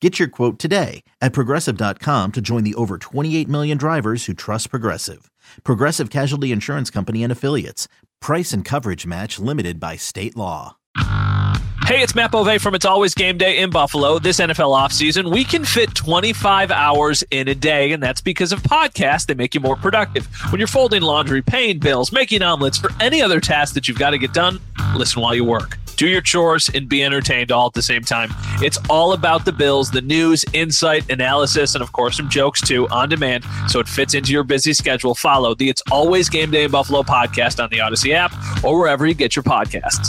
Get your quote today at Progressive.com to join the over 28 million drivers who trust Progressive. Progressive Casualty Insurance Company and Affiliates. Price and coverage match limited by state law. Hey, it's Matt Bovee from It's Always Game Day in Buffalo. This NFL offseason, we can fit 25 hours in a day, and that's because of podcasts. They make you more productive. When you're folding laundry, paying bills, making omelets, or any other task that you've got to get done, listen while you work. Do your chores and be entertained all at the same time. It's all about the Bills, the news, insight, analysis, and of course some jokes too on demand, so it fits into your busy schedule. Follow the It's Always Game Day in Buffalo podcast on the Odyssey app or wherever you get your podcasts.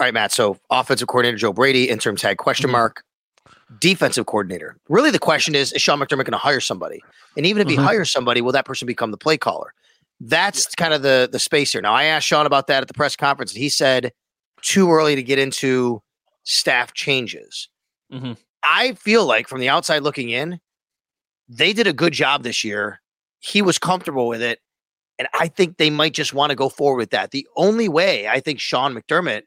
All right, Matt, so offensive coordinator Joe Brady, interim tag question mark, defensive coordinator. Really the question is Sean McDermott going to hire somebody? And even if he hires somebody, will that person become the play caller? That's kind of the space here. Now, I asked Sean about that at the press conference, and he said too early to get into staff changes. I feel like from the outside looking in, they did a good job this year. He was comfortable with it, and I think they might just want to go forward with that. The only way I think Sean McDermott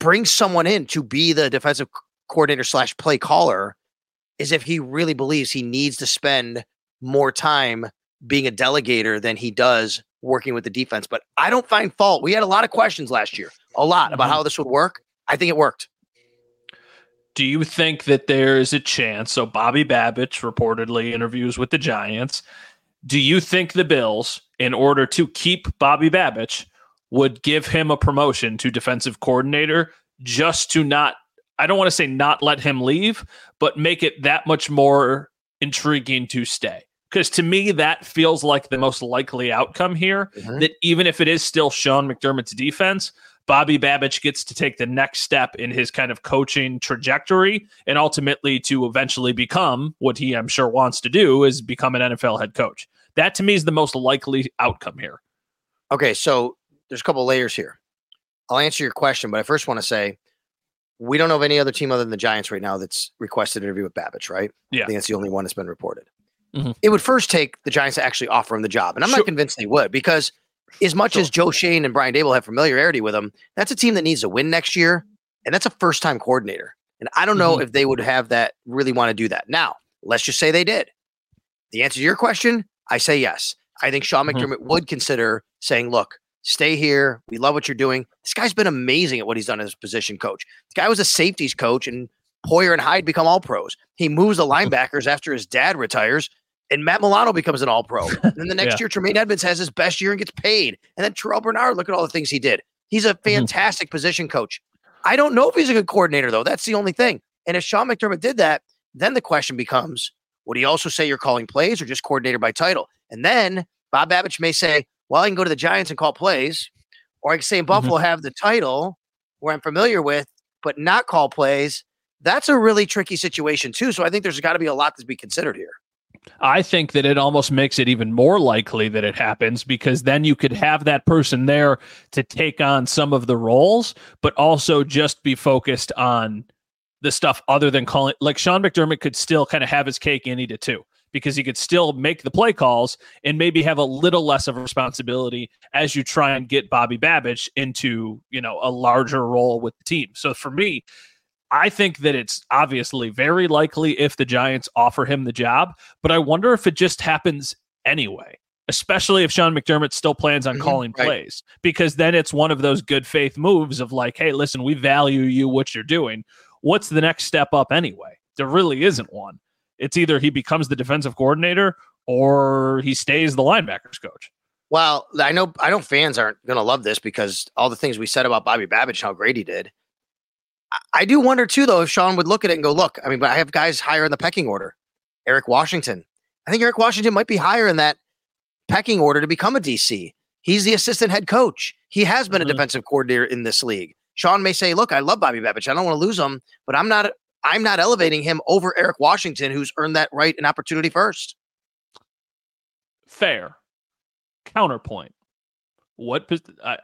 bring someone in to be the defensive coordinator / play caller is if he really believes he needs to spend more time being a delegator than he does working with the defense. But I don't find fault. We had a lot of questions last year, a lot about how this would work. I think it worked. Do you think that there is a chance? So Bobby Babich reportedly interviews with the Giants. Do you think the Bills, in order to keep Bobby Babich, would give him a promotion to defensive coordinator just to not, I don't want to say not let him leave, but make it that much more intriguing to stay? Because to me, that feels like the most likely outcome here, that even if it is still Sean McDermott's defense, Bobby Babich gets to take the next step in his kind of coaching trajectory and ultimately to eventually become what he, I'm sure, wants to do is become an NFL head coach. That to me is the most likely outcome here. Okay, so there's a couple of layers here. I'll answer your question, but I first want to say we don't know of any other team other than the Giants right now that's requested an interview with Babich, right? Yeah. I think that's the only one that's been reported. It would first take the Giants to actually offer him the job, and I'm not convinced they would, because as much as Joe Schoen and Brian Dable have familiarity with him, that's a team that needs to win next year, and that's a first-time coordinator. And I don't know if they would have that, really want to do that. Now, let's just say they did. The answer to your question, I say yes. I think Sean McDermott would consider saying, look, stay here. We love what you're doing. This guy's been amazing at what he's done as a position coach. The guy was a safeties coach, and Poyer and Hyde become all pros. He moves the linebackers after his dad retires, and Matt Milano becomes an all pro. And then the next year, Tremaine Edmonds has his best year and gets paid. And then Terrell Bernard, look at all the things he did. He's a fantastic position coach. I don't know if he's a good coordinator, though. That's the only thing. And if Sean McDermott did that, then the question becomes, would he also say you're calling plays or just coordinator by title? And then Bob Babich may say, well, I can go to the Giants and call plays, or I can say in Buffalo have the title where I'm familiar with, but not call plays. That's a really tricky situation too. So I think there's got to be a lot to be considered here. I think that it almost makes it even more likely that it happens, because then you could have that person there to take on some of the roles, but also just be focused on the stuff other than calling. Like Sean McDermott could still kind of have his cake and eat it too, because he could still make the play calls and maybe have a little less of a responsibility as you try and get Bobby Babich into, you know, a larger role with the team. So for me, I think that it's obviously very likely if the Giants offer him the job, but I wonder if it just happens anyway, especially if Sean McDermott still plans on calling plays, because then it's one of those good faith moves of like, hey, listen, we value you, what you're doing. What's the next step up anyway? There really isn't one. It's either he becomes the defensive coordinator or he stays the linebackers coach. Well, I know fans aren't going to love this because all the things we said about Bobby Babich, how great he did. I do wonder, too, though, if Sean would look at it and go, look, I mean, but I have guys higher in the pecking order. Eric Washington. I think Eric Washington might be higher in that pecking order to become a DC. He's the assistant head coach. He has been a defensive coordinator in this league. Sean may say, look, I love Bobby Babich. I don't want to lose him, but I'm not elevating him over Eric Washington, who's earned that right and opportunity first. Fair. Counterpoint. What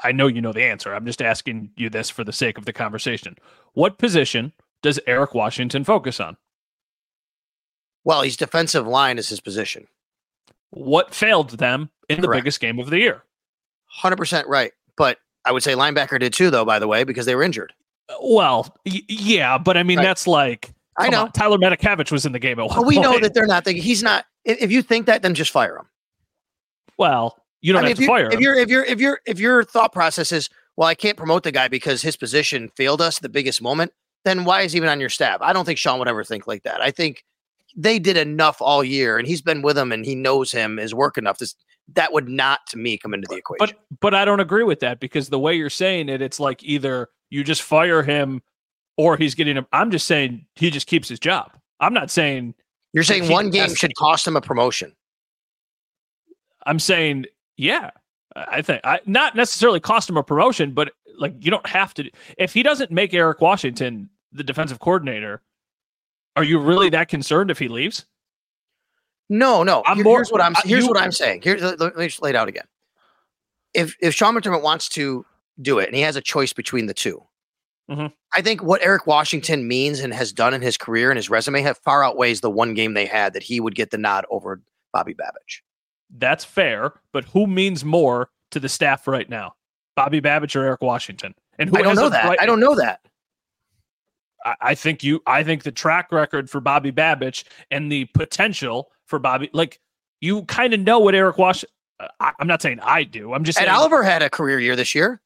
I know you know the answer. I'm just asking you this for the sake of the conversation. What position does Eric Washington focus on? Well, his defensive line is his position. What failed them in the biggest game of the year? 100% right. But I would say linebacker did too, though, by the way, because they were injured. Well, yeah, but I mean, that's like... I know. On, Tyler Matakevich was in the game at one point. We know that they're not thinking... He's not... If you think that, then just fire him. Well... You don't have to fire him. If your thought process is, well, I can't promote the guy because his position failed us at the biggest moment, then why is he even on your staff? I don't think Sean would ever think like that. I think they did enough all year, and he's been with them, and he knows him, his work enough. That would not, to me, come into the equation. But I don't agree with that because the way you're saying it, it's like either you just fire him or he's getting him. I'm just saying he just keeps his job. I'm not saying... You're saying one game should cost him a promotion. I'm saying... Yeah, I think not necessarily cost him a promotion, but like you don't have to. If he doesn't make Eric Washington the defensive coordinator, are you really that concerned if he leaves? No. Here's what I'm saying. Let me just lay it out again. If Sean McDermott wants to do it and he has a choice between the two, I think what Eric Washington means and has done in his career and his resume have far outweighs the one game they had that he would get the nod over Bobby Babich. That's fair, but who means more to the staff right now, Bobby Babich or Eric Washington? And who I don't know that. I think the track record for Bobby Babich and the potential for Bobby, like you kind of know what Eric Washington. I'm not saying I do. I'm just saying. And Oliver had a career year this year.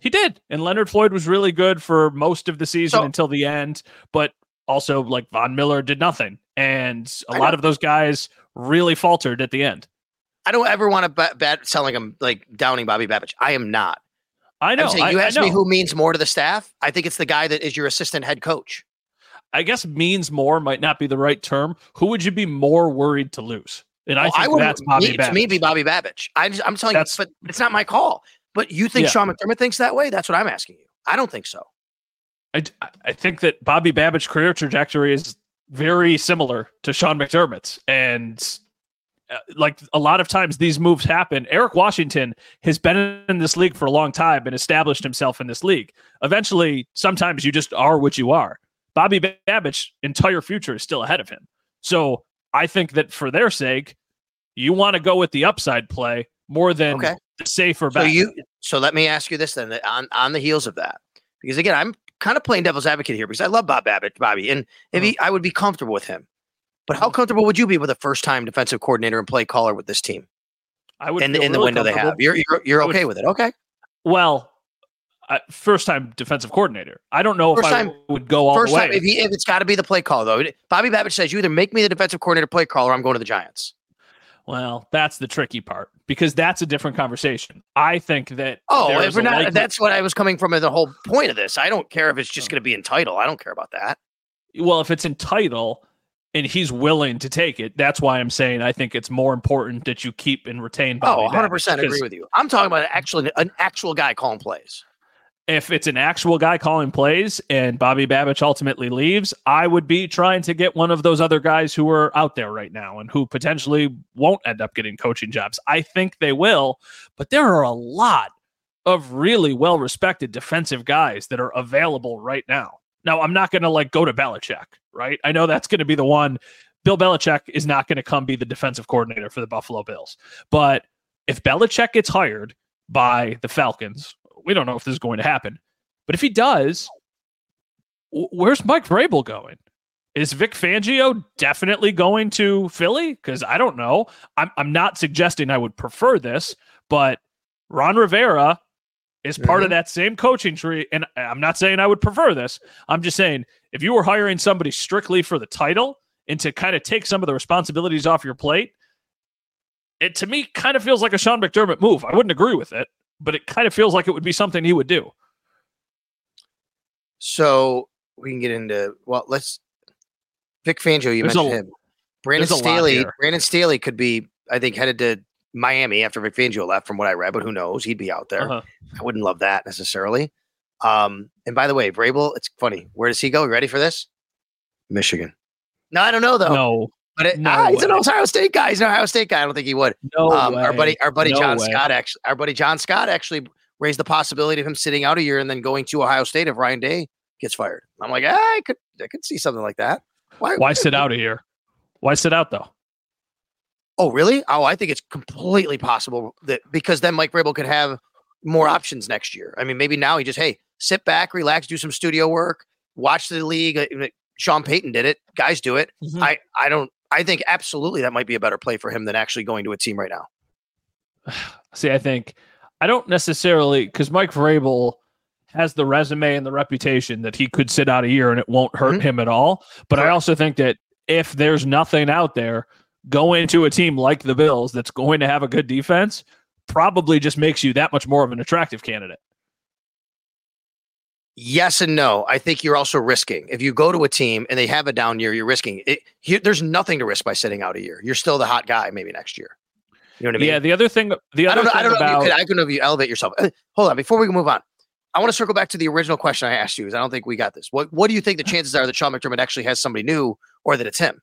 He did, and Leonard Floyd was really good for most of the season until the end, but also like Von Miller did nothing, and a lot of those guys really faltered at the end. I don't ever want to sound like I'm like downing Bobby Babich. I am not. I know. You asked me who means more to the staff. I think it's the guy that is your assistant head coach. I guess means more might not be the right term. Who would you be more worried to lose? And I think that's Bobby Babich. To me, be Bobby Babich. I'm telling you, but it's not my call. But you think Sean McDermott thinks that way? That's what I'm asking you. I don't think so. I think that Bobby Babich's career trajectory is very similar to Sean McDermott's, and... Like a lot of times these moves happen. Eric Washington has been in this league for a long time and established himself in this league. Eventually, sometimes you just are what you are. Bobby Babich's entire future is still ahead of him. So I think that for their sake, you want to go with the upside play more than the safer bet. So let me ask you this then, on the heels of that, because again, I'm kind of playing devil's advocate here because I love Bobby Babich, and if I would be comfortable with him. But how comfortable would you be with a first-time defensive coordinator and play caller with this team? I would in the window they have. You're okay with it, okay? Well, first-time defensive coordinator. I don't know if I would go all the way. If it's got to be the play call, though. Bobby Babich says, you either make me the defensive coordinator play caller or I'm going to the Giants. Well, that's the tricky part because that's a different conversation. I think that... Oh, if we're not, that's what I was coming from as the whole point of this. I don't care if it's just going to be in title. I don't care about that. Well, if it's in title... and he's willing to take it. That's why I'm saying I think it's more important that you keep and retain Bobby. Oh, 100% agree with you. I'm talking about an actual guy calling plays. If it's an actual guy calling plays and Bobby Babich ultimately leaves, I would be trying to get one of those other guys who are out there right now and who potentially won't end up getting coaching jobs. I think they will, but there are a lot of really well-respected defensive guys that are available right now. Now, I'm not going to go to Belichick, right? I know that's going to be the one. Bill Belichick is not going to come be the defensive coordinator for the Buffalo Bills. But if Belichick gets hired by the Falcons, we don't know if this is going to happen. But if he does, where's Mike Vrabel going? Is Vic Fangio definitely going to Philly? Because I don't know. I'm not suggesting I would prefer this, but Ron Rivera... is part of that same coaching tree, and I'm not saying I would prefer this. I'm just saying if you were hiring somebody strictly for the title and to kind of take some of the responsibilities off your plate, it to me kind of feels like a Sean McDermott move. I wouldn't agree with it, but it kind of feels like it would be something he would do. So we can get into, well, let's Vic Fangio. You mentioned him. Brandon Staley could be, I think, headed to Miami after Vic Fangio left, from what I read, but who knows? He'd be out there. Uh-huh. I wouldn't love that necessarily. And by the way, Vrabel, it's funny. Where does he go? You ready for this? Michigan. No, I don't know though. No. But he's an Ohio State guy. He's an Ohio State guy. I don't think he would. No, our buddy John Scott actually raised the possibility of him sitting out a year and then going to Ohio State if Ryan Day gets fired. I'm like, I could see something like that. Why sit out a year? Why sit out though? Oh, really? Oh, I think it's completely possible that because then Mike Vrabel could have more options next year. I mean, maybe now he just, hey, sit back, relax, do some studio work, watch the league. Sean Payton did it. Guys do it. Mm-hmm. I think absolutely that might be a better play for him than actually going to a team right now. See, I don't necessarily, because Mike Vrabel has the resume and the reputation that he could sit out a year and it won't hurt mm-hmm. him at all. But correct. I also think that if there's nothing out there, going to a team like the Bills that's going to have a good defense probably just makes you that much more of an attractive candidate. Yes and no. I think you're also risking. If you go to a team and they have a down year, you're risking it. There's nothing to risk by sitting out a year. You're still the hot guy maybe next year. You know what I mean? Yeah, I don't know if you elevate yourself. Hold on, before we move on, I want to circle back to the original question I asked you, because I don't think we got this. What do you think the chances are that Sean McDermott actually has somebody new or that it's him?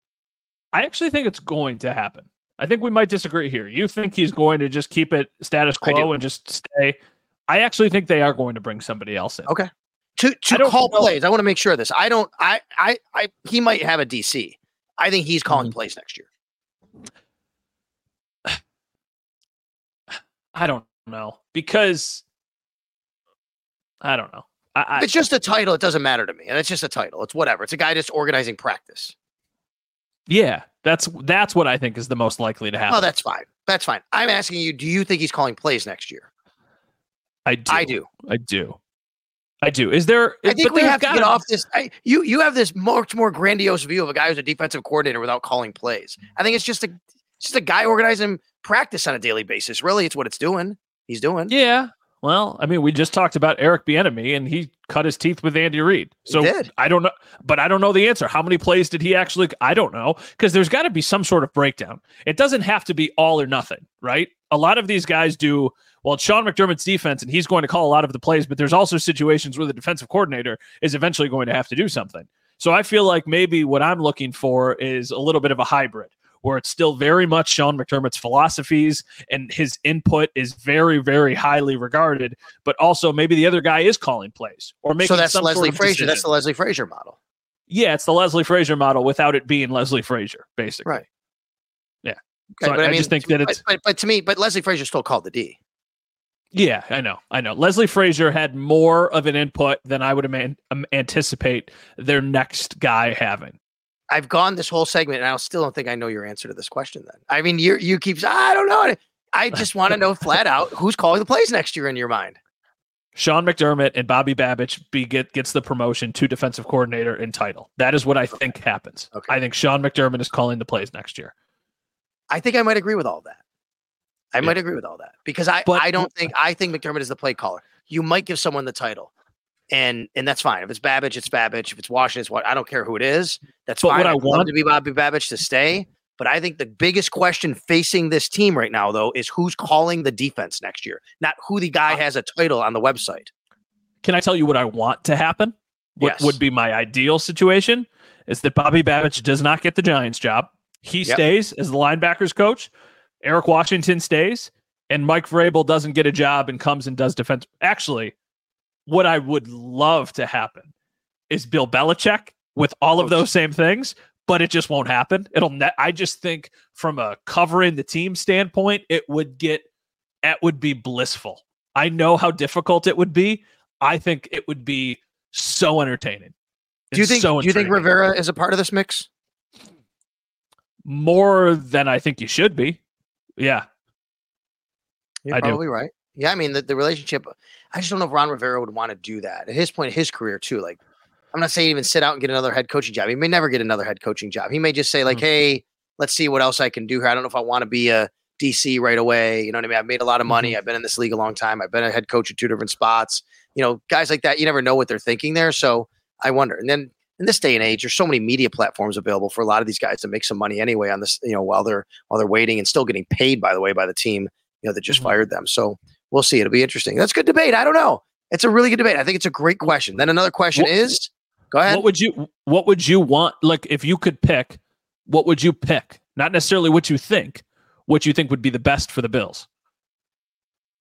I actually think it's going to happen. I think we might disagree here. You think he's going to just keep it status quo and just stay. I actually think they are going to bring somebody else in. Okay. To call plays. I want to make sure of this. He might have a DC. I think he's calling mm-hmm. plays next year. I don't know. Because I don't know. It's just a title. It doesn't matter to me. And it's just a title. It's whatever. It's a guy just organizing practice. Yeah, that's what I think is the most likely to happen. Oh, that's fine. That's fine. I'm asking you, do you think he's calling plays next year? I do. I think we have to get off this. You have this much more grandiose view of a guy who's a defensive coordinator without calling plays. I think it's just a guy organizing practice on a daily basis. Really, it's what it's doing. He's doing. Yeah. Well, I mean, we just talked about Eric Bieniemy, and he cut his teeth with Andy Reid. So I don't know, but I don't know the answer. How many plays did he actually? I don't know, because there's got to be some sort of breakdown. It doesn't have to be all or nothing, right? A lot of these guys do. Well, it's Sean McDermott's defense, and he's going to call a lot of the plays. But there's also situations where the defensive coordinator is eventually going to have to do something. So I feel like maybe what I'm looking for is a little bit of a hybrid, where it's still very much Sean McDermott's philosophies and his input is very, very highly regarded, but also maybe the other guy is calling plays or making. So that's some Leslie Frazier. That's the Leslie Frazier model. Yeah, it's the Leslie Frazier model without it being Leslie Frazier, basically. Right. Yeah. Okay, so I just think that it's. But Leslie Frazier still called the D. Yeah, I know. Leslie Frazier had more of an input than I would anticipate their next guy having. I've gone this whole segment and I still don't think I know your answer to this question. Then I mean, you keep saying, I don't know. I just want to know flat out who's calling the plays next year in your mind. Sean McDermott and Bobby Babich gets the promotion to defensive coordinator and title. That is what I think happens. Okay. I think Sean McDermott is calling the plays next year. I think I might agree with all that. Because I think McDermott is the play caller. You might give someone the title. And that's fine. If it's Babich, it's Babich. If it's Washington, it's what. I don't care who it is. That's fine. What I want to be Bobby Babich to stay. But I think the biggest question facing this team right now, though, is who's calling the defense next year, not who the guy has a title on the website. Can I tell you what I want to happen? What would be my ideal situation is that Bobby Babich does not get the Giants job. He stays as the linebackers coach. Eric Washington stays. And Mike Vrabel doesn't get a job and comes and does defense. Actually, what I would love to happen is Bill Belichick with all of those same things, but it just won't happen. I just think from a covering the team standpoint, it would be blissful. I know how difficult it would be. I think it would be so entertaining. Do you think Rivera is a part of this mix? More than I think you should be. Yeah. You're probably right. Yeah, I mean, the relationship, I just don't know if Ron Rivera would want to do that. At his point in his career, too, like, I'm not saying even sit out and get another head coaching job. He may never get another head coaching job. He may just say, like, hey, let's see what else I can do here. I don't know if I want to be a DC right away. You know what I mean? I've made a lot of money. I've been in this league a long time. I've been a head coach at two different spots. You know, guys like that, you never know what they're thinking there. So I wonder. And then in this day and age, there's so many media platforms available for a lot of these guys to make some money anyway on this, you know, while they're waiting and still getting paid, by the way, by the team, you know, that just fired them. So we'll see. It'll be interesting. That's a good debate. I don't know. It's a really good debate. I think it's a great question. Then another question is, go ahead. What would you want? Like, if you could pick, what would you pick? Not necessarily what you think would be the best for the Bills.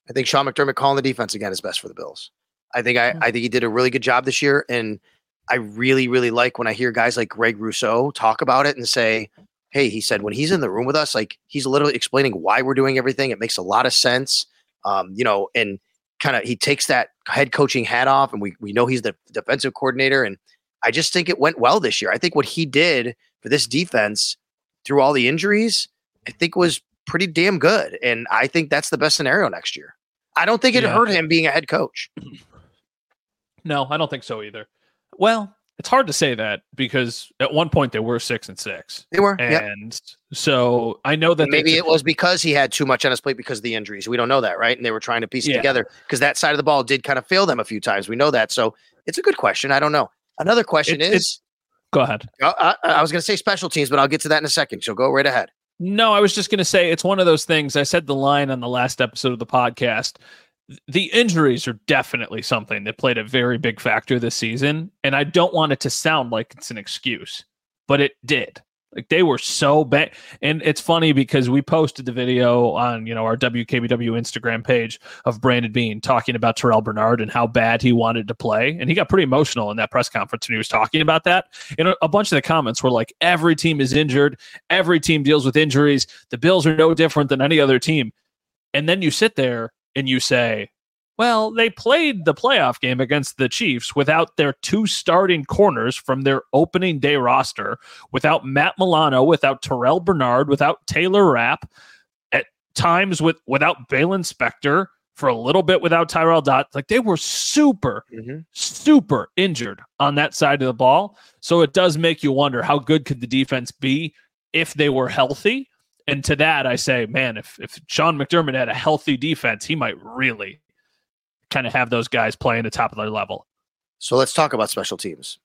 I think Sean McDermott calling the defense again is best for the Bills. I think he did a really good job this year. And I really, really like when I hear guys like Greg Rousseau talk about it and say, hey, he said, when he's in the room with us, like, he's literally explaining why we're doing everything. It makes a lot of sense. You know, and kind of, he takes that head coaching hat off, and we know he's the defensive coordinator. And I just think it went well this year. I think what he did for this defense through all the injuries, I think was pretty damn good. And I think that's the best scenario next year. I don't think it hurt him being a head coach. No, I don't think so either. Well, it's hard to say that, because at one point they were 6-6. They were. And so I know that maybe it was because he had too much on his plate because of the injuries. We don't know that, right? And they were trying to piece it together, because that side of the ball did kind of fail them a few times. We know that. So it's a good question. I don't know. Another question is go ahead. I was going to say special teams, but I'll get to that in a second. So go right ahead. No, I was just going to say it's one of those things. I said the line on the last episode of the podcast. The injuries are definitely something that played a very big factor this season. And I don't want it to sound like it's an excuse, but it did. Like, they were so bad. And it's funny because we posted the video on, you know, our WKBW Instagram page of Brandon Bean talking about Terrell Bernard and how bad he wanted to play. And he got pretty emotional in that press conference when he was talking about that. And a bunch of the comments were like, every team is injured. Every team deals with injuries. The Bills are no different than any other team. And then you sit there and you say, well, they played the playoff game against the Chiefs without their two starting corners from their opening day roster, without Matt Milano, without Terrell Bernard, without Taylor Rapp, at times without Balen Spector, for a little bit without Tyrell Dott. Like, they were super injured on that side of the ball. So it does make you wonder, how good could the defense be if they were healthy? And to that, I say, man, if Sean McDermott had a healthy defense, he might really kind of have those guys playing the top of their level. So let's talk about special teams.